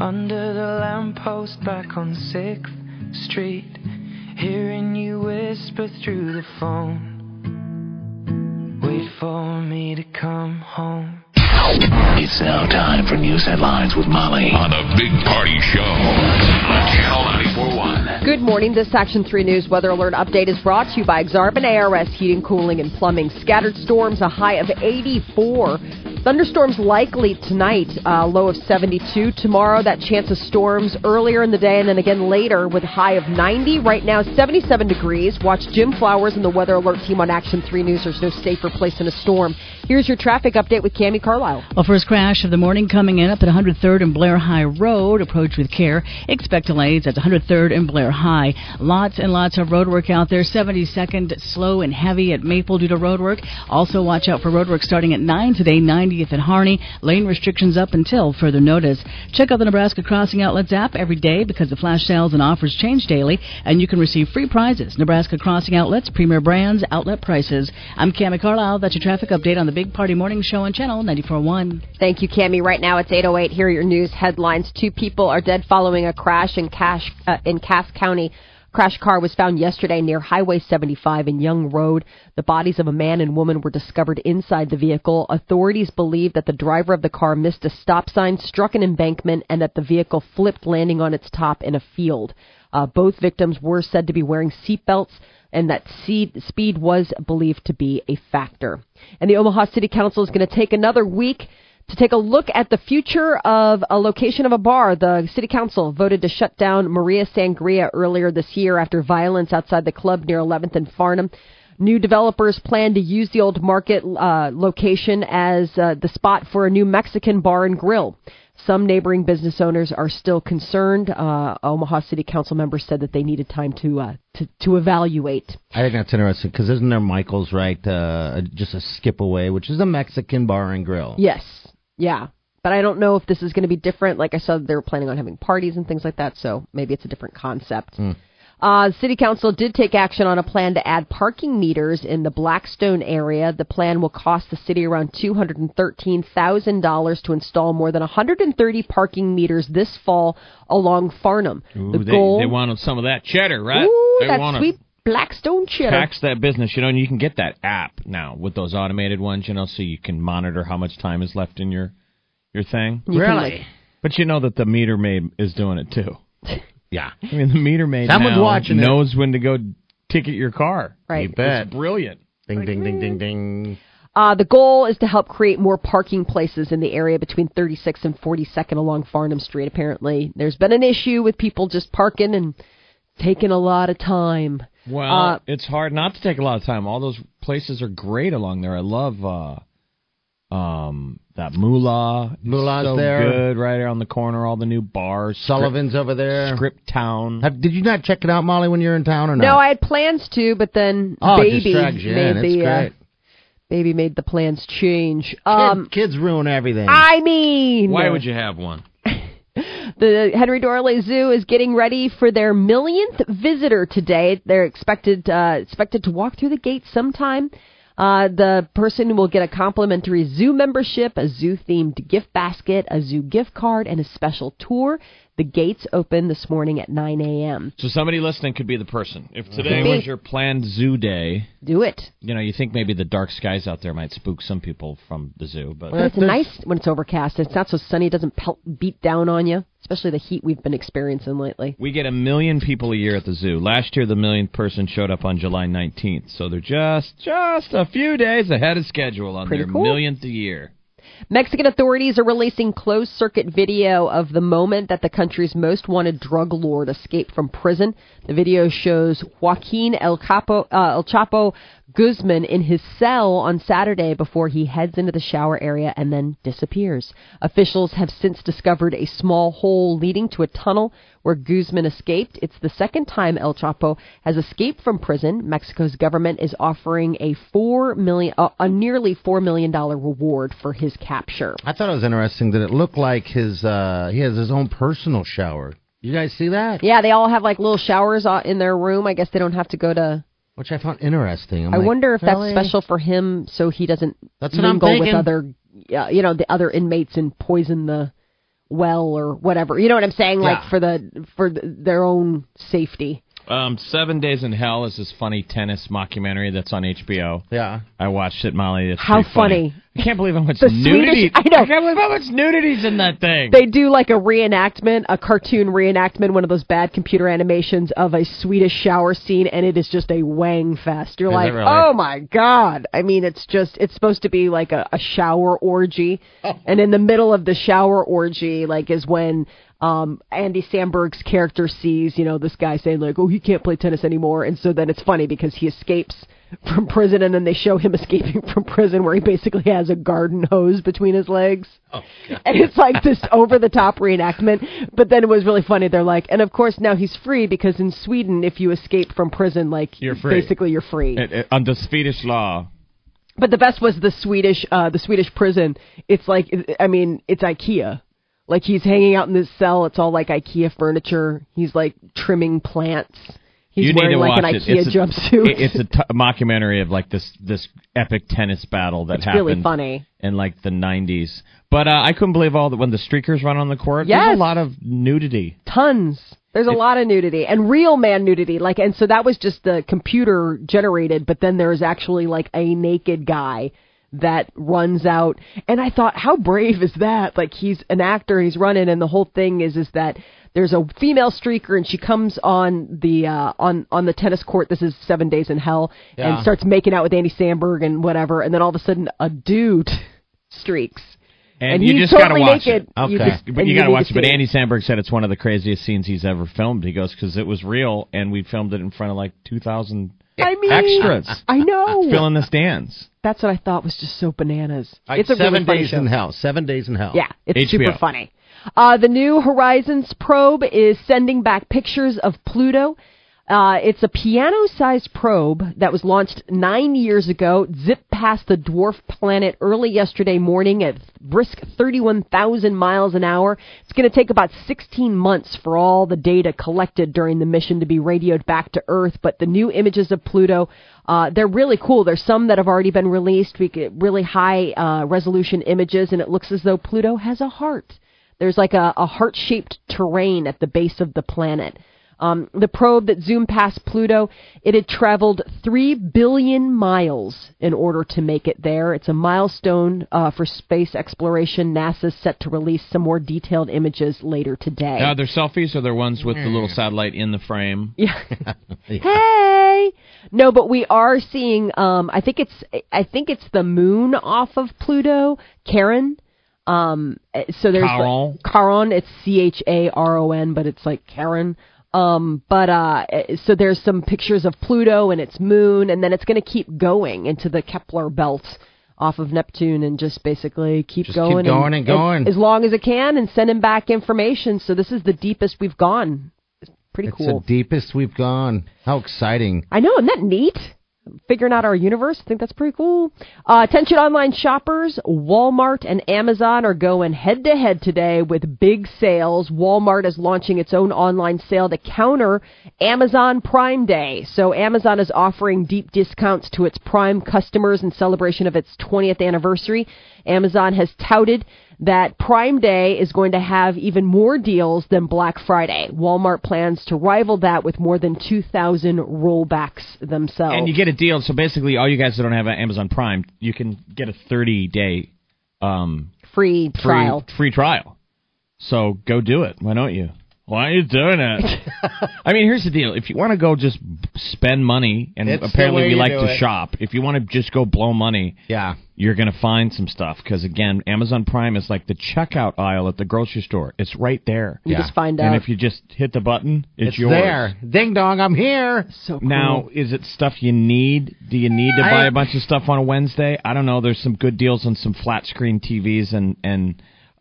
Under the lamppost back on 6th Street, hearing you whisper through the phone, wait for me to come home. It's now time for news headlines with Molly on the Big Party Show on Channel 94.1. Good morning. This Action 3 News weather alert update is brought to you by Xarvin ARS Heating, Cooling, and Plumbing. Scattered storms, a high of 84. Thunderstorms likely tonight, low of 72. Tomorrow, that chance of storms earlier in the day and then again later with a high of 90. Right now, 77 degrees. Watch Jim Flowers and the Weather Alert team on Action 3 News. There's no safer place in a storm. Here's your traffic update with Cammie Carlisle. Well, first crash of the morning coming in up at 103rd and Blair High Road. Approach with care. Expect delays at 103rd and Blair High. Lots and lots of road work out there. 72nd, slow and heavy at Maple due to road work. Also, watch out for road work starting at 9 today, 90th and Harney. Lane restrictions up until further notice. Check out the Nebraska Crossing Outlets app every day because the flash sales and offers change daily, and you can receive free prizes. Nebraska Crossing Outlets, premier brands, outlet prices. I'm Cammie Carlisle. That's your traffic update on the Big Party Morning Show on Channel 94.1. Thank you, Cammie. Right now it's 8:08. Here are your news headlines. Two people are dead following a crash in Cass County. Crash car was found yesterday near Highway 75 and Young Road. The bodies of a man and woman were discovered inside the vehicle. Authorities believe that the driver of the car missed a stop sign, struck an embankment, and that the vehicle flipped, landing on its top in a field. Both victims were said to be wearing seatbelts, and that speed was believed to be a factor. And the Omaha City Council is going to take another week to take a look at the future of a location of a bar. The city council voted to shut down Maria Sangria earlier this year after violence outside the club near 11th and Farnham. New developers plan to use the old market location as the spot for a new Mexican bar and grill. Some neighboring business owners are still concerned. Omaha City Council members said that they needed time to evaluate. I think that's interesting because isn't there Michael's, right, just a skip away, which is a Mexican bar and grill? Yes. Yeah, but I don't know if this is going to be different. Like I said, they were planning on having parties and things like that, so maybe it's a different concept. City Council did take action on a plan to add parking meters in the Blackstone area. The plan will cost the city around $213,000 to install more than 130 parking meters this fall along Farnham. Ooh, the goal, they want some of that cheddar, right? Ooh, they want sweet Blackstone cheddar. Tax that business, and you can get that app now with those automated ones, so you can monitor how much time is left in your thing. Really? But you know that the meter maid is doing it too. Yeah. I mean, the meter maid knows when to go ticket your car. Right. You bet. It's brilliant. Ding, like, ding, ding, ding, ding. The goal is to help create more parking places in the area between 36th and 42nd along Farnham Street. Apparently, there's been an issue with people just parking and taking a lot of time. Well, it's hard not to take a lot of time. All those places are great along there. I love that Moolah. Moolah's so there. Good, right around the corner, all the new bars. Sullivan's over there. Script Town. Did you not check it out, Molly, when you were in town or not? No, I had plans to, but then Baby made the plans change. Kids ruin everything. I mean, why would you have one? The Henry Dorley Zoo is getting ready for their millionth visitor today. They're expected to walk through the gate sometime. The person will get a complimentary zoo membership, a zoo-themed gift basket, a zoo gift card, and a special tour. The gates open this morning at 9 a.m. So somebody listening could be the person. If today was your planned zoo day, do it. You think maybe the dark skies out there might spook some people from the zoo. But it's nice when it's overcast. It's not so sunny. It doesn't beat down on you, especially the heat we've been experiencing lately. We get 1 million people a year at the zoo. Last year, the 1 millionth person showed up on July 19th. So they're just a few days ahead of schedule on their 1 millionth a year. Mexican authorities are releasing closed-circuit video of the moment that the country's most wanted drug lord escaped from prison. The video shows Joaquin El Chapo Guzman in his cell on Saturday before he heads into the shower area and then disappears. Officials have since discovered a small hole leading to a tunnel where Guzman escaped. It's the second time El Chapo has escaped from prison. Mexico's government is offering a nearly $4 million reward for his capture. I thought it was interesting that it looked like he has his own personal shower. You guys see that? Yeah, they all have like little showers in their room. I guess they don't have to go to... Which I found interesting. I wonder if that's special for him, so he doesn't mingle with other, the other inmates and poison the well or whatever. You know what I'm saying? Yeah. Like for their own safety. 7 Days in Hell is this funny tennis mockumentary that's on HBO. Yeah, I watched it, Molly. It's how funny! I can't believe how much nudity. I know. I can't believe how much nudity's in that thing. They do like a cartoon reenactment, one of those bad computer animations of a Swedish shower scene, and it is just a wang fest. You're like, really? Oh my god! I mean, it's supposed to be like a shower orgy, and in the middle of the shower orgy, like is when Andy Samberg's character sees, this guy saying like, oh, he can't play tennis anymore, and so then it's funny because he escapes from prison, and then they show him escaping from prison where he basically has a garden hose between his legs. Oh, God. And it's like this over-the-top reenactment. But then it was really funny. They're like, and of course now he's free because in Sweden, if you escape from prison, like you're free. Basically you're free. Under Swedish law. But the best was the Swedish prison. It's like, I mean, it's IKEA. Like he's hanging out in this cell. It's all like IKEA furniture. He's like trimming plants. He's wearing like an IKEA jumpsuit. It's a mockumentary of like this epic tennis battle that happened really funny in like the 90s. But I couldn't believe all that when the streakers run on the court. Yes. There's a lot of nudity. Tons. There's a lot of nudity and real man nudity. Like, and so that was just the computer generated. But then there is actually like a naked guy that runs out. And I thought, how brave is that? Like he's an actor. He's running, and the whole thing is that there's a female streaker, and she comes on the on the tennis court. This is 7 Days in Hell, and starts making out with Andy Samberg and whatever. And then all of a sudden, a dude streaks, and you just totally gotta watch naked. It. Okay, you gotta watch it. But Andy Samberg said it's one of the craziest scenes he's ever filmed. He goes, because it was real, and we filmed it in front of like 2,000 extras. I know, filling the stands. That's what I thought was just so bananas. Right, it's a really funny show. 7 Days in Hell. Yeah, it's HBO. Super funny. The New Horizons probe is sending back pictures of Pluto. It's a piano-sized probe that was launched 9 years ago, zipped past the dwarf planet early yesterday morning at brisk 31,000 miles an hour. It's going to take about 16 months for all the data collected during the mission to be radioed back to Earth, but the new images of Pluto, they're really cool. There's some that have already been released, we get really high resolution images, and it looks as though Pluto has a heart. There's like a heart-shaped terrain at the base of the planet. The probe that zoomed past Pluto, it had traveled 3 billion miles in order to make it there. It's a milestone for space exploration. NASA's set to release some more detailed images later today. Are there selfies? Are there ones with the little satellite in the frame? Yeah. Hey! No, but we are seeing, I think it's the moon off of Pluto, Charon. So there's Charon. It's C-H-A-R-O-N, but it's like Charon. So there's some pictures of Pluto and its moon, and then it's going to keep going into the Kepler belt off of Neptune and just basically keep going as long as it can and sending back information. So this is the deepest we've gone. It's pretty cool. It's the deepest we've gone. How exciting. I know. Isn't that neat? Figuring out our universe. I think that's pretty cool. Attention online shoppers. Walmart and Amazon are going head-to-head today with big sales. Walmart is launching its own online sale to counter Amazon Prime Day. So Amazon is offering deep discounts to its Prime customers in celebration of its 20th anniversary. Amazon has touted that Prime Day is going to have even more deals than Black Friday. Walmart plans to rival that with more than 2,000 rollbacks themselves. And you get a deal. So basically, all you guys that don't have Amazon Prime, you can get a 30-day free trial. So go do it. Why don't you? Why are you doing it? I mean, here's the deal. If you want to go just spend money, and it's apparently we like to shop, if you want to just go blow money, you're going to find some stuff. Because, again, Amazon Prime is like the checkout aisle at the grocery store. It's right there. You just find out. And if you just hit the button, it's yours. There. Ding dong, I'm here. So cool. Now, is it stuff you need? Do you need to buy a bunch of stuff on a Wednesday? I don't know. There's some good deals on some flat screen TVs and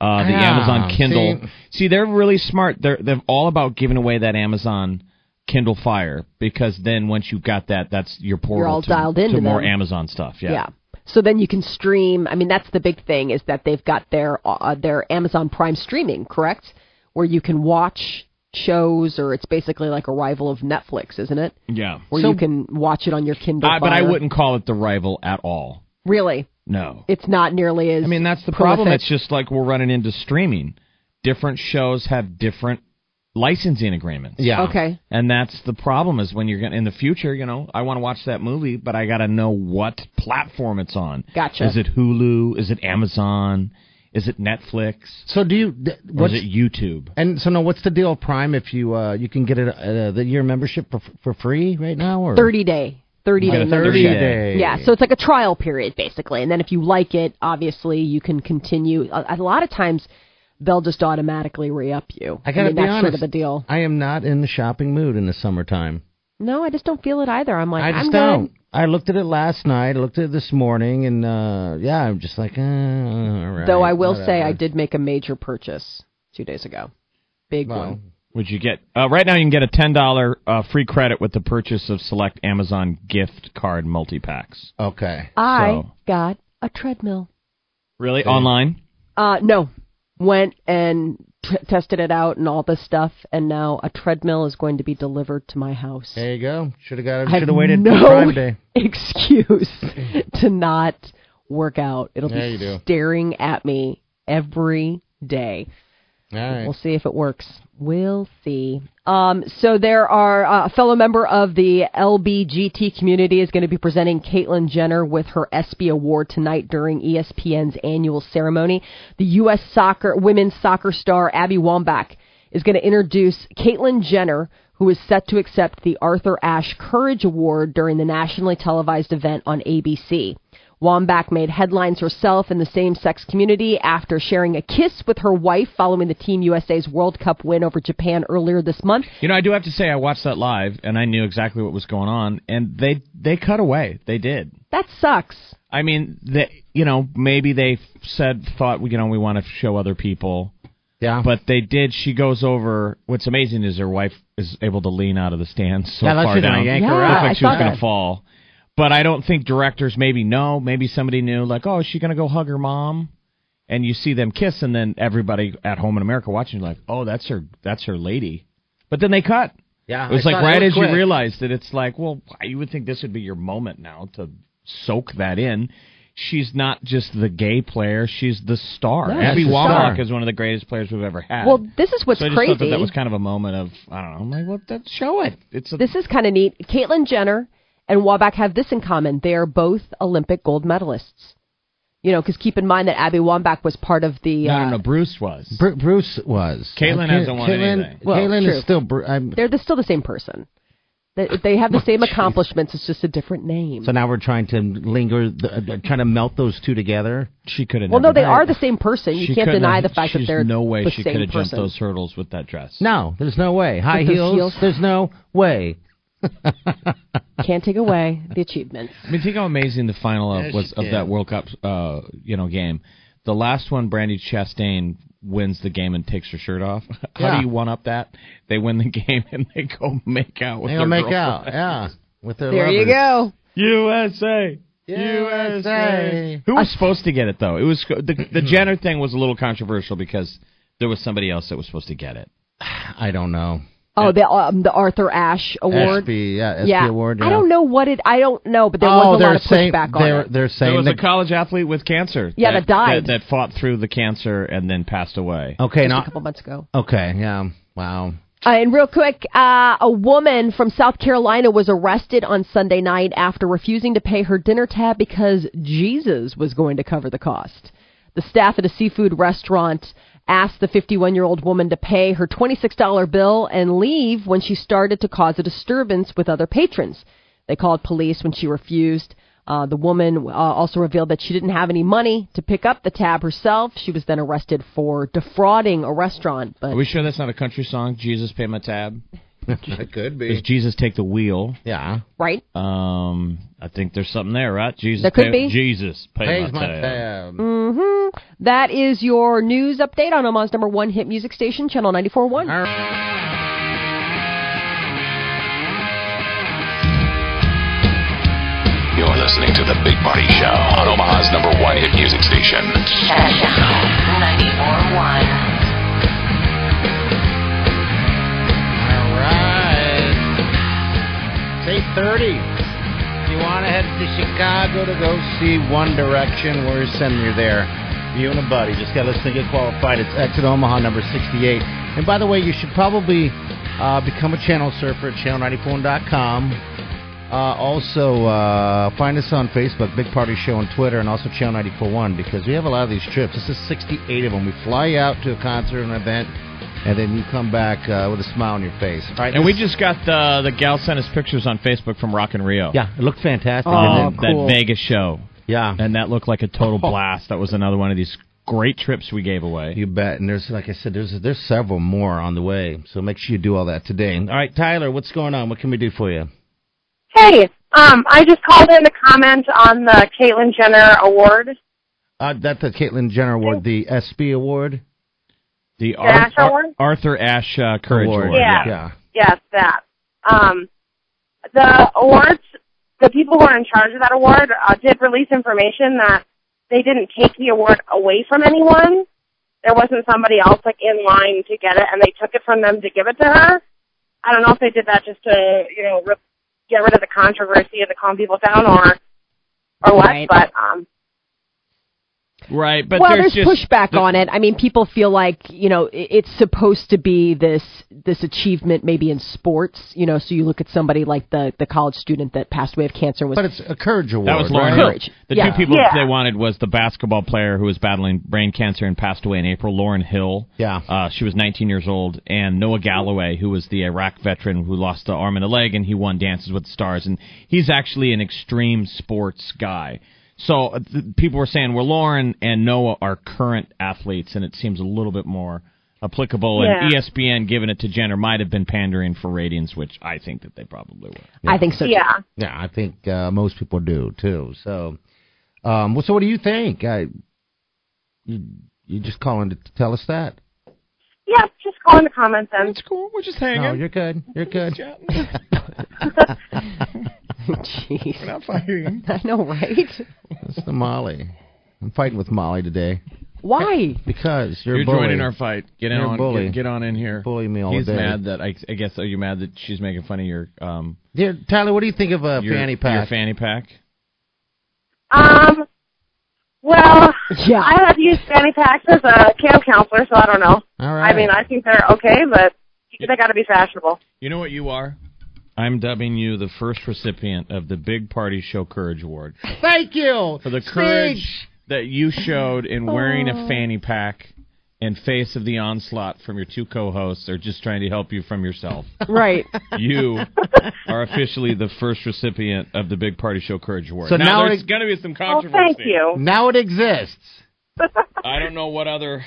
the Amazon Kindle. See, they're really smart. They're all about giving away that Amazon Kindle Fire, because then once you've got that, that's your portal. You're all dialed into more Amazon stuff. Yeah. So then you can stream. I mean, that's the big thing, is that they've got their Amazon Prime streaming, correct? Where you can watch shows, or it's basically like a rival of Netflix, isn't it? Yeah. Where you can watch it on your Kindle Fire. But I wouldn't call it the rival at all. Really? No. It's not nearly as... I mean, that's the problem. It's just like we're running into streaming. Different shows have different licensing agreements. Yeah. Okay. And that's the problem, is when you're going to... In the future, you know, I want to watch that movie, but I got to know what platform it's on. Gotcha. Is it Hulu? Is it Amazon? Is it Netflix? So do you... or is it YouTube? And so, what's the deal of Prime if you you can get the year membership for free right now? Or 30-day. 30 days. Yeah, so it's like a trial period, basically. And then if you like it, obviously, you can continue. A lot of times, they'll just automatically re-up you. I mean, that's honest, sort of the deal. I am not in the shopping mood in the summertime. No, I just don't feel it either. I'm like, I just don't. I looked at it last night. I looked at it this morning. And, I'm just like, all right. Though I will say I did make a major purchase 2 days ago. Big one. Would you get right now? You can get a $10 free credit with the purchase of select Amazon gift card multi-packs. Okay, I got a treadmill. Really? Online? No. Went and tested it out and all this stuff, and now a treadmill is going to be delivered to my house. There you go. Should have waited for Prime Day. Excuse to not work out. It'll be staring at me every day. All right. We'll see if it works. We'll see. So there are a fellow member of the LGBT community is going to be presenting Caitlyn Jenner with her ESPY award tonight during ESPN's annual ceremony. The U.S. women's soccer star Abby Wambach is going to introduce Caitlyn Jenner, who is set to accept the Arthur Ashe Courage Award during the nationally televised event on ABC. Wambach made headlines herself in the same-sex community after sharing a kiss with her wife following the Team USA's World Cup win over Japan earlier this month. You know, I do have to say I watched that live, and I knew exactly what was going on, and they cut away. They did. That sucks. I mean, maybe they thought, we want to show other people. Yeah. But they did. She goes over. What's amazing is her wife is able to lean out of the stands so far down. Yeah, looked like she was going to fall. But I don't think directors maybe know. Maybe somebody knew, like, oh, is she going to go hug her mom? And you see them kiss, and then everybody at home in America watching, like, oh, that's her lady. But then they cut. Yeah, it was like right as you realized that it's like, well, you would think this would be your moment now to soak that in. She's not just the gay player; she's the star. Yeah, Abby Wambach is one of the greatest players we've ever had. Well, this is what's crazy. I thought that was kind of a moment of, I don't know. I'm like, well, let's show it. This is kind of neat. Caitlyn Jenner and Wambach have this in common. They are both Olympic gold medalists. You know, because keep in mind that Abby Wambach was part of the... No, Bruce was. Bruce was. Caitlyn hasn't won anything. Well, Caitlyn is still... They're still the same person. They have the same accomplishments. It's just a different name. So now we're trying to trying to melt those two together? She could have... Well, no, they are the same person. You can't deny the fact that they're the same person. There's no way she could have jumped those hurdles with that dress. No, there's no way. High heels, there's no way. Can't take away the achievements. I mean, think how amazing the final was of that World Cup, game. The last one, Brandi Chastain wins the game and takes her shirt off. How do you one up that? They win the game and they go make out with their girlfriend. They go make out, with their lovers. There you go. USA. USA. Who was supposed to get it though? It was the Jenner thing was a little controversial because there was somebody else that was supposed to get it. I don't know. Oh, the Arthur Ashe Award? ESPY Award, yeah. I don't know, but there was a lot of pushback on it. They're saying there was a college athlete with cancer. Yeah, that died. That fought through the cancer and then passed away. Okay, a couple months ago. Okay, yeah, wow. And real quick, a woman from South Carolina was arrested on Sunday night after refusing to pay her dinner tab because Jesus was going to cover the cost. The staff at a seafood restaurant asked the 51-year-old woman to pay her $26 bill and leave when she started to cause a disturbance with other patrons. They called police when she refused. The woman also revealed that she didn't have any money to pick up the tab herself. She was then arrested for defrauding a restaurant. But are we sure that's not a country song? Jesus, pay my tab. It could be. It's Jesus, take the wheel. Yeah. Right. I think there's something there, right? Jesus, there could be. Jesus, pay my tab. Mm-hmm. That is your news update on Omaha's number one hit music station, Channel 94.1. You're listening to The Big Party Show on Omaha's number one hit music station, Channel 94.1. It's 8:30. If you want to head to Chicago to go see One Direction, we're sending you there. You and a buddy. Just got to listen to get qualified. It's Exit Omaha number 68. And by the way, you should probably become a channel surfer at channel94.com. Also, find us on Facebook, Big Party Show on Twitter, and also Channel 94.1, because we have a lot of these trips. This is 68 of them. We fly out to a concert or an event, and then you come back with a smile on your face. All right, and we just got the gal sent us pictures on Facebook from Rock and Rio. Yeah, it looked fantastic. Oh, and cool. That Vegas show. Yeah. And that looked like a total blast. That was another one of these great trips we gave away. You bet. And there's, like I said, there's several more on the way. So make sure you do all that today. All right, Tyler, what's going on? What can we do for you? Hey, I just called in to comment on the Caitlyn Jenner Award. That's the Caitlyn Jenner Award, the ESPY Award. The Arthur Ashe Courage Award. Yeah. Yes, that. The awards, the people who are in charge of that award did release information that they didn't take the award away from anyone. There wasn't somebody else in line to get it, and they took it from them to give it to her. I don't know if they did that just to, get rid of the controversy and to calm people down or what, right. But... Right, but there's pushback on it. I mean, people feel like, it's supposed to be this achievement maybe in sports, so you look at somebody like the college student that passed away of cancer. But it's a Courage Award. That was Lauren Hill. The two people they wanted was the basketball player who was battling brain cancer and passed away in April, Lauren Hill. Yeah. She was 19 years old, and Noah Galloway, who was the Iraq veteran who lost the arm and a leg, and he won Dances with the Stars. And he's actually an extreme sports guy. So people were saying, well, Lauren and Noah are current athletes, and it seems a little bit more applicable. Yeah. And ESPN giving it to Jenner might have been pandering for ratings, which I think that they probably were. Yeah. I think so, too. Yeah, I think most people do, too. So, so what do you think? You just calling to tell us that? Yeah, just calling to comment then. That's cool. We're just hanging. No, you're good. You're good. Jeez. We're not fighting. I know, right? That's the Molly. I'm fighting with Molly today. Why? Because you're bully. Joining our fight. Get on in here. Bully me all day. He's mad that I guess. Are you mad that she's making fun of your? Yeah, Tyler, what do you think of your fanny pack? Your fanny pack. Well, yeah. I have used fanny packs as a camp counselor, so I don't know. All right. I mean, I think they're okay, but they got to be fashionable. You know what you are? I'm dubbing you the first recipient of the Big Party Show Courage Award. Thank you! For the courage that you showed in wearing a fanny pack in face of the onslaught from your two co-hosts or just trying to help you from yourself. Right. You are officially the first recipient of the Big Party Show Courage Award. So now there's going to be some controversy. Oh, thank you. Now it exists. I don't know what other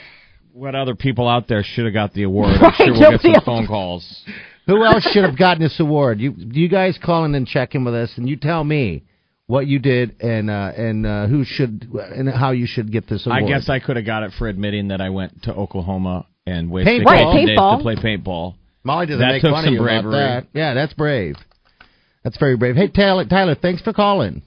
people out there should have got the award. I'm sure we'll get some phone calls. Who else should have gotten this award? You guys call in and check in with us, and you tell me what you did and who should and how you should get this award. I guess I could have got it for admitting that I went to Oklahoma and wasted days to play paintball. Molly doesn't make fun of you about that. Yeah, that's brave. That's very brave. Hey, Tyler, thanks for calling.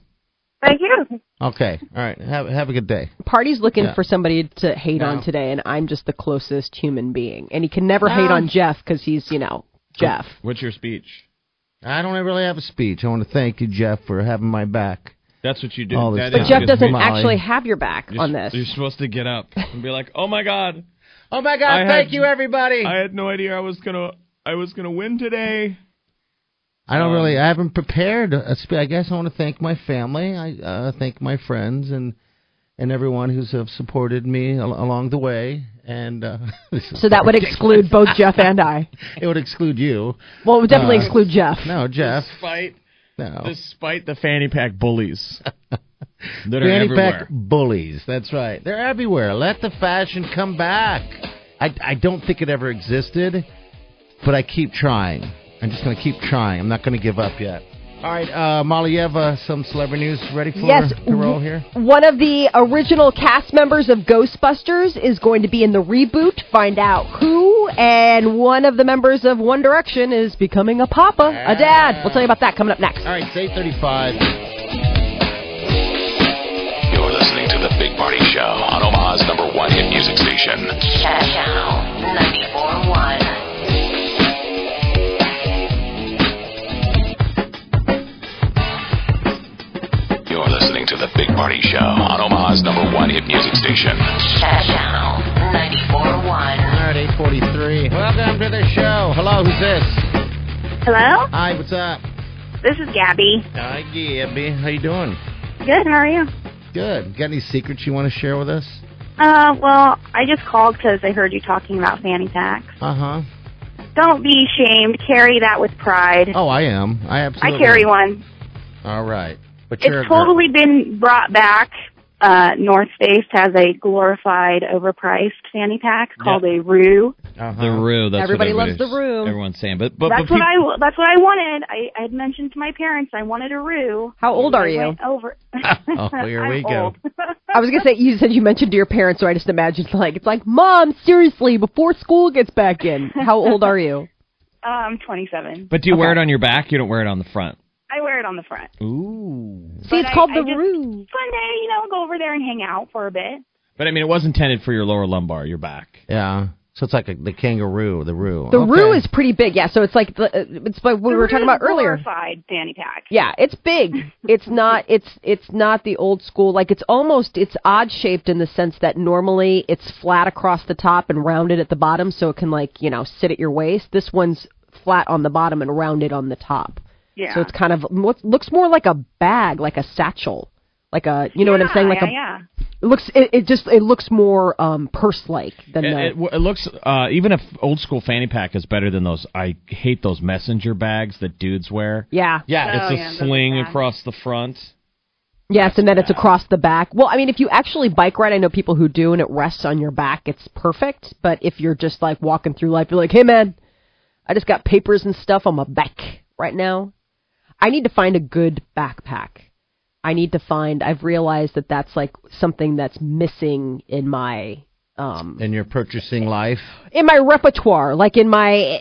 Thank you. Okay. All right. Have a good day. Party's looking for somebody to hate on today, and I'm just the closest human being. And he can never hate on Jeff because he's, Jeff. What's your speech? I don't really have a speech. I want to thank you, Jeff, for having my back. That's what you do. But Jeff doesn't actually have your back on this. You're supposed to get up and be like, oh, my God. Oh, my God. Thank you, everybody. I had no idea I was gonna win today. I don't really. I haven't prepared a speech. I guess I want to thank my family. I thank my friends and... and everyone who's supported me along the way. And so that would exclude both Jeff and I. It would exclude you. Well, it would definitely exclude Jeff. No, Jeff. Despite the fanny pack bullies that are everywhere. Fanny pack bullies. That's right. They're everywhere. Let the fashion come back. I don't think it ever existed, but I keep trying. I'm just going to keep trying. I'm not going to give up yet. All right, Molly, you have some celebrity news ready for the role here? One of the original cast members of Ghostbusters is going to be in the reboot. Find out who. And one of the members of One Direction is becoming a papa, a dad. We'll tell you about that coming up next. All right, it's 8:35. You're listening to The Big Party Show on Omaha's number one hit music station. Channel 94.1. Listening to The Big Party Show on Omaha's number one hit music station. Channel 94.1. All right, 8:43. Welcome to the show. Hello, who's this? Hello? Hi, what's up? This is Gabby. Hi, Gabby. How you doing? Good, how are you? Good. Got any secrets you want to share with us? Well, I just called because I heard you talking about fanny packs. Uh-huh. Don't be ashamed. Carry that with pride. Oh, I am. I absolutely am. I carry one. All right. It's totally been brought back. North Face has a glorified, overpriced fanny pack called a Rue. Uh-huh. The Rue. That's everybody loves the Rue. Everyone's saying, but that's what people... That's what I wanted. I had mentioned to my parents I wanted a Rue. How old are you? Over. Oh, here we go. I was gonna say you said you mentioned to your parents, so I just imagined it's like, Mom, seriously, before school gets back in. How old are you? 27. But do you wear it on your back? You don't wear it on the front. I wear it on the front. Ooh. See, it's called The Rue. Sunday, I'll go over there and hang out for a bit. But, it was intended for your lower lumbar, your back. Yeah. So it's like the kangaroo, the Rue. The Rue is pretty big, yeah. So it's like what we were talking about earlier. It's a glorified fanny pack. Yeah, it's big. It's not the old school. Like, it's odd-shaped in the sense that normally it's flat across the top and rounded at the bottom, so it can, sit at your waist. This one's flat on the bottom and rounded on the top. Yeah. So it's kind of looks more like a bag, like a satchel, like a what I'm saying, It looks more purse-like than it looks. Even if old school fanny pack is better than those. I hate those messenger bags that dudes wear. Yeah, yeah, it's a sling across the front. Yes, and then it's across the back. Well, if you actually bike ride, I know people who do, and it rests on your back. It's perfect. But if you're just walking through life, you're like, hey man, I just got papers and stuff on my back right now. I need to find a good backpack. I've realized that that's something that's missing in my... in your purchasing life? In my repertoire. In my,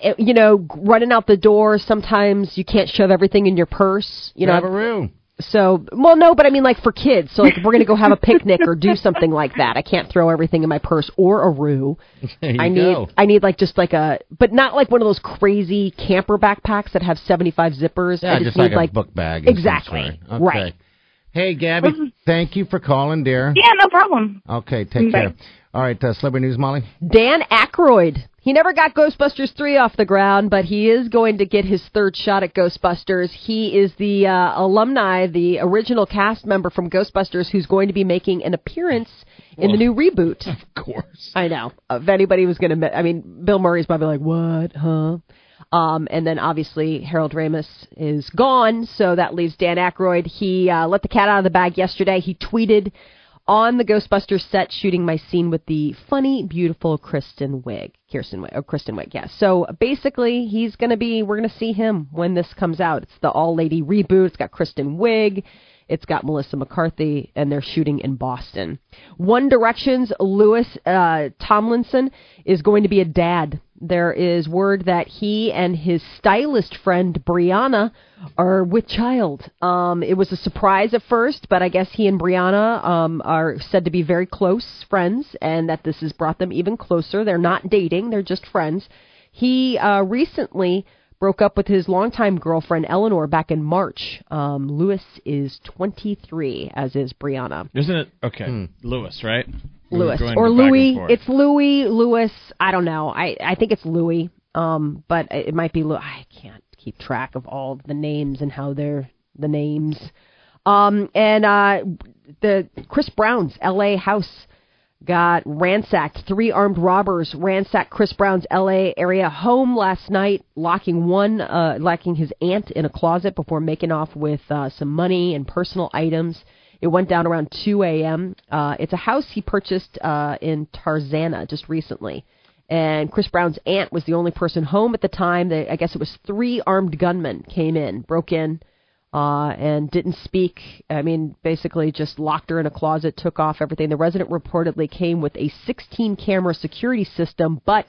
running out the door, sometimes you can't shove everything in your purse. Grab a room. So, well, no, but for kids. So, if we're going to go have a picnic or do something like that, I can't throw everything in my purse or a Rue. I need but not one of those crazy camper backpacks that have 75 zippers. Yeah, I just need a book bag. Exactly. Okay. Right. Hey, Gabby, thank you for calling, dear. Yeah, no problem. Okay, take care. All right, celebrity news, Molly. Dan Aykroyd. He never got Ghostbusters 3 off the ground, but he is going to get his third shot at Ghostbusters. He is the alumni, the original cast member from Ghostbusters, who's going to be making an appearance in the new reboot. Of course. I know. If anybody was going to... Bill Murray's probably like, what, huh? And then, obviously, Harold Ramis is gone, so that leaves Dan Aykroyd. He let the cat out of the bag yesterday. He tweeted, on the Ghostbusters set, shooting my scene with the funny, beautiful Kristen Wiig. Kristen Wiig, yes. Yeah. So, basically, we're going to see him when this comes out. It's the all-lady reboot. It's got Kristen Wiig. It's got Melissa McCarthy, and they're shooting in Boston. One Direction's Lewis Tomlinson is going to be a dad. There is word that he and his stylist friend, Brianna, are with child. It was a surprise at first, but I guess he and Brianna are said to be very close friends, and that this has brought them even closer. They're not dating. They're just friends. He recently... broke up with his longtime girlfriend, Eleanor, back in March. Lewis is 23, as is Brianna. Isn't it? Okay. Lewis, right? Lewis. Or Louis. It's Louis, Lewis. I don't know. I think it's Louis, but it might be Louis. I can't keep track of all the names and how they're the names. And the Chris Brown's L.A. house got ransacked. Three armed robbers ransacked Chris Brown's L.A. area home last night, locking his aunt in a closet before making off with some money and personal items. It went down around 2 a.m. It's a house he purchased in Tarzana just recently. And Chris Brown's aunt was the only person home at the time. I guess it was three armed gunmen came in, broke in, and didn't speak. I mean, basically just locked her in a closet, took off everything. The resident reportedly came with a 16-camera security system, but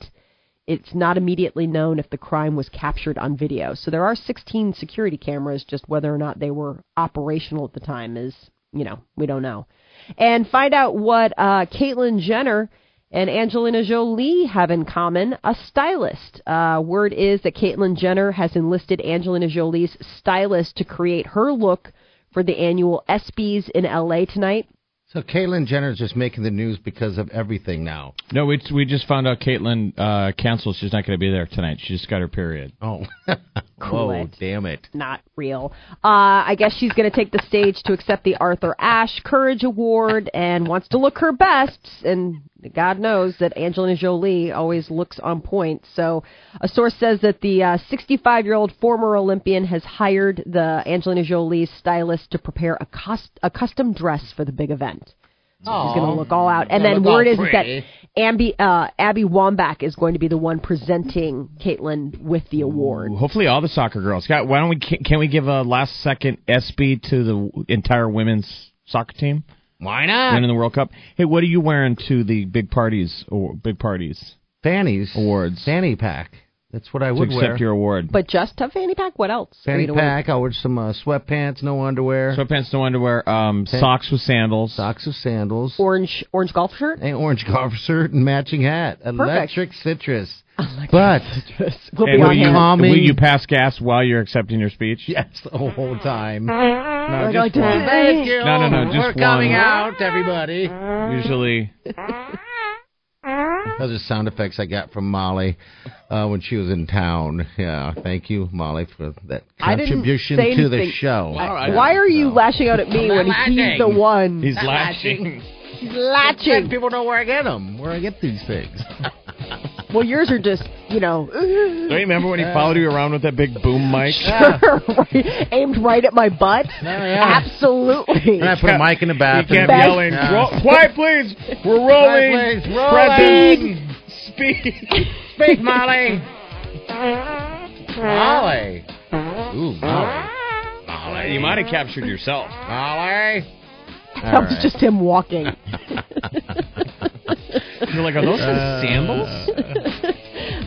it's not immediately known if the crime was captured on video. So there are 16 security cameras, just whether or not they were operational at the time is, you know, we don't know. And find out what Caitlyn Jenner and Angelina Jolie have in common, a stylist. Word is that Caitlyn Jenner has enlisted Angelina Jolie's stylist to create her look for the annual ESPYs in L.A. tonight. So Caitlyn Jenner is just making the news because of everything now. No, we just found out Caitlyn canceled. She's not going to be there tonight. She just got her period. Oh, oh, damn it! Not real. I guess she's going to take the stage to accept the Arthur Ashe Courage Award and wants to look her best. And God knows that Angelina Jolie always looks on point. So a source says that the 65-year-old former Olympian has hired the Angelina Jolie's stylist to prepare a custom dress for the big event. So she's going to look all out. And then word is that Abby Wambach is going to be the one presenting Caitlyn with the award. Ooh, hopefully all the soccer girls. God, why don't we? Can we give a last-second ESPY to the entire women's soccer team? Why not? Winning the World Cup. Hey, what are you wearing to the big parties? Fannies. Awards. Fanny pack. That's what I would wear. To accept your award. But just a fanny pack? What else? Fanny pack. I'll wear some sweatpants, no underwear. Socks with sandals. Orange golf shirt? An orange golf shirt and matching hat. Perfect. Electric citrus. Oh my God. But will you pass gas while you're accepting your speech? Yes, the whole time. No, just one. Thank you. No, just one. We're coming out, everybody. Usually... Those are sound effects I got from Molly when she was in town. Yeah, thank you, Molly, for that contribution to the show. Why are you lashing out at me when he's the one? He's lashing. He's lashing. People know where I get these things. Well, yours are just, you know. Don't you remember when he followed you around with that big boom mic? Sure, right, aimed right at my butt. Yeah. Absolutely. And I put a mic in the bathroom. He kept yelling, "Quiet, please! We're rolling. Quiet, please. Rolling. Speed. Speak, Molly. Molly. Ooh, Molly. Molly. You might have captured yourself, Molly." That was just him walking. You're like, are those sandals?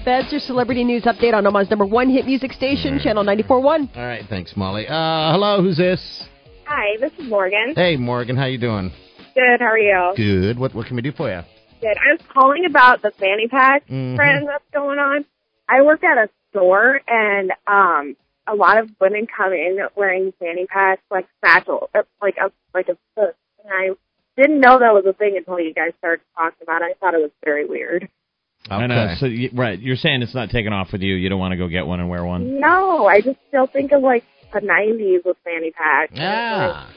That's your celebrity news update on Omaha's #1 hit music station, Channel 94.1. All right, thanks, Molly. Hello, who's this? Hi, this is Morgan. Hey, Morgan, how you doing? Good, how are you? Good. What can we do for you? Good. I was calling about the fanny pack trend that's going on. I work at a store, and a lot of women come in wearing fanny packs, like satchel, like a book, and I didn't know that was a thing until you guys started talking about it. I thought it was very weird. Okay. I know. So right, you're saying it's not taking off with you. You don't want to go get one and wear one. No, I just still think of like the '90s with fanny packs. Yeah.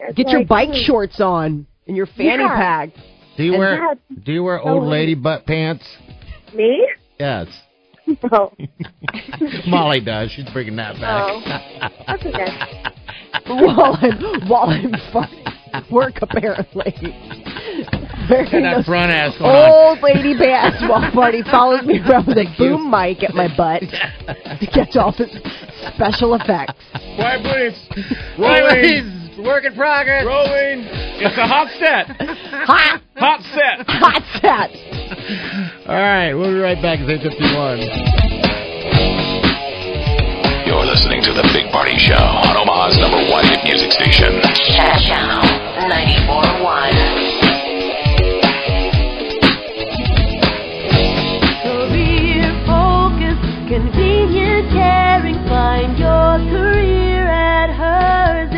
It's get your bike shorts on and your fanny pack. Do you wear old lady butt pants? Me? Yes. No. Molly does. She's bringing that back. Oh. That's okay. While I'm funny. Work, apparently. And that front ass going old on. Lady basketball party follows me around with a boom mic at my butt to catch all the special effects. Why, please. Rolling. Work in progress. Rolling. It's a hot set. Hot set. Hot set. All right. We'll be right back at 8:51. You're listening to The Big Party Show on Omaha's #1 hit music station. Channel 94.1. Career focused, convenient, caring for.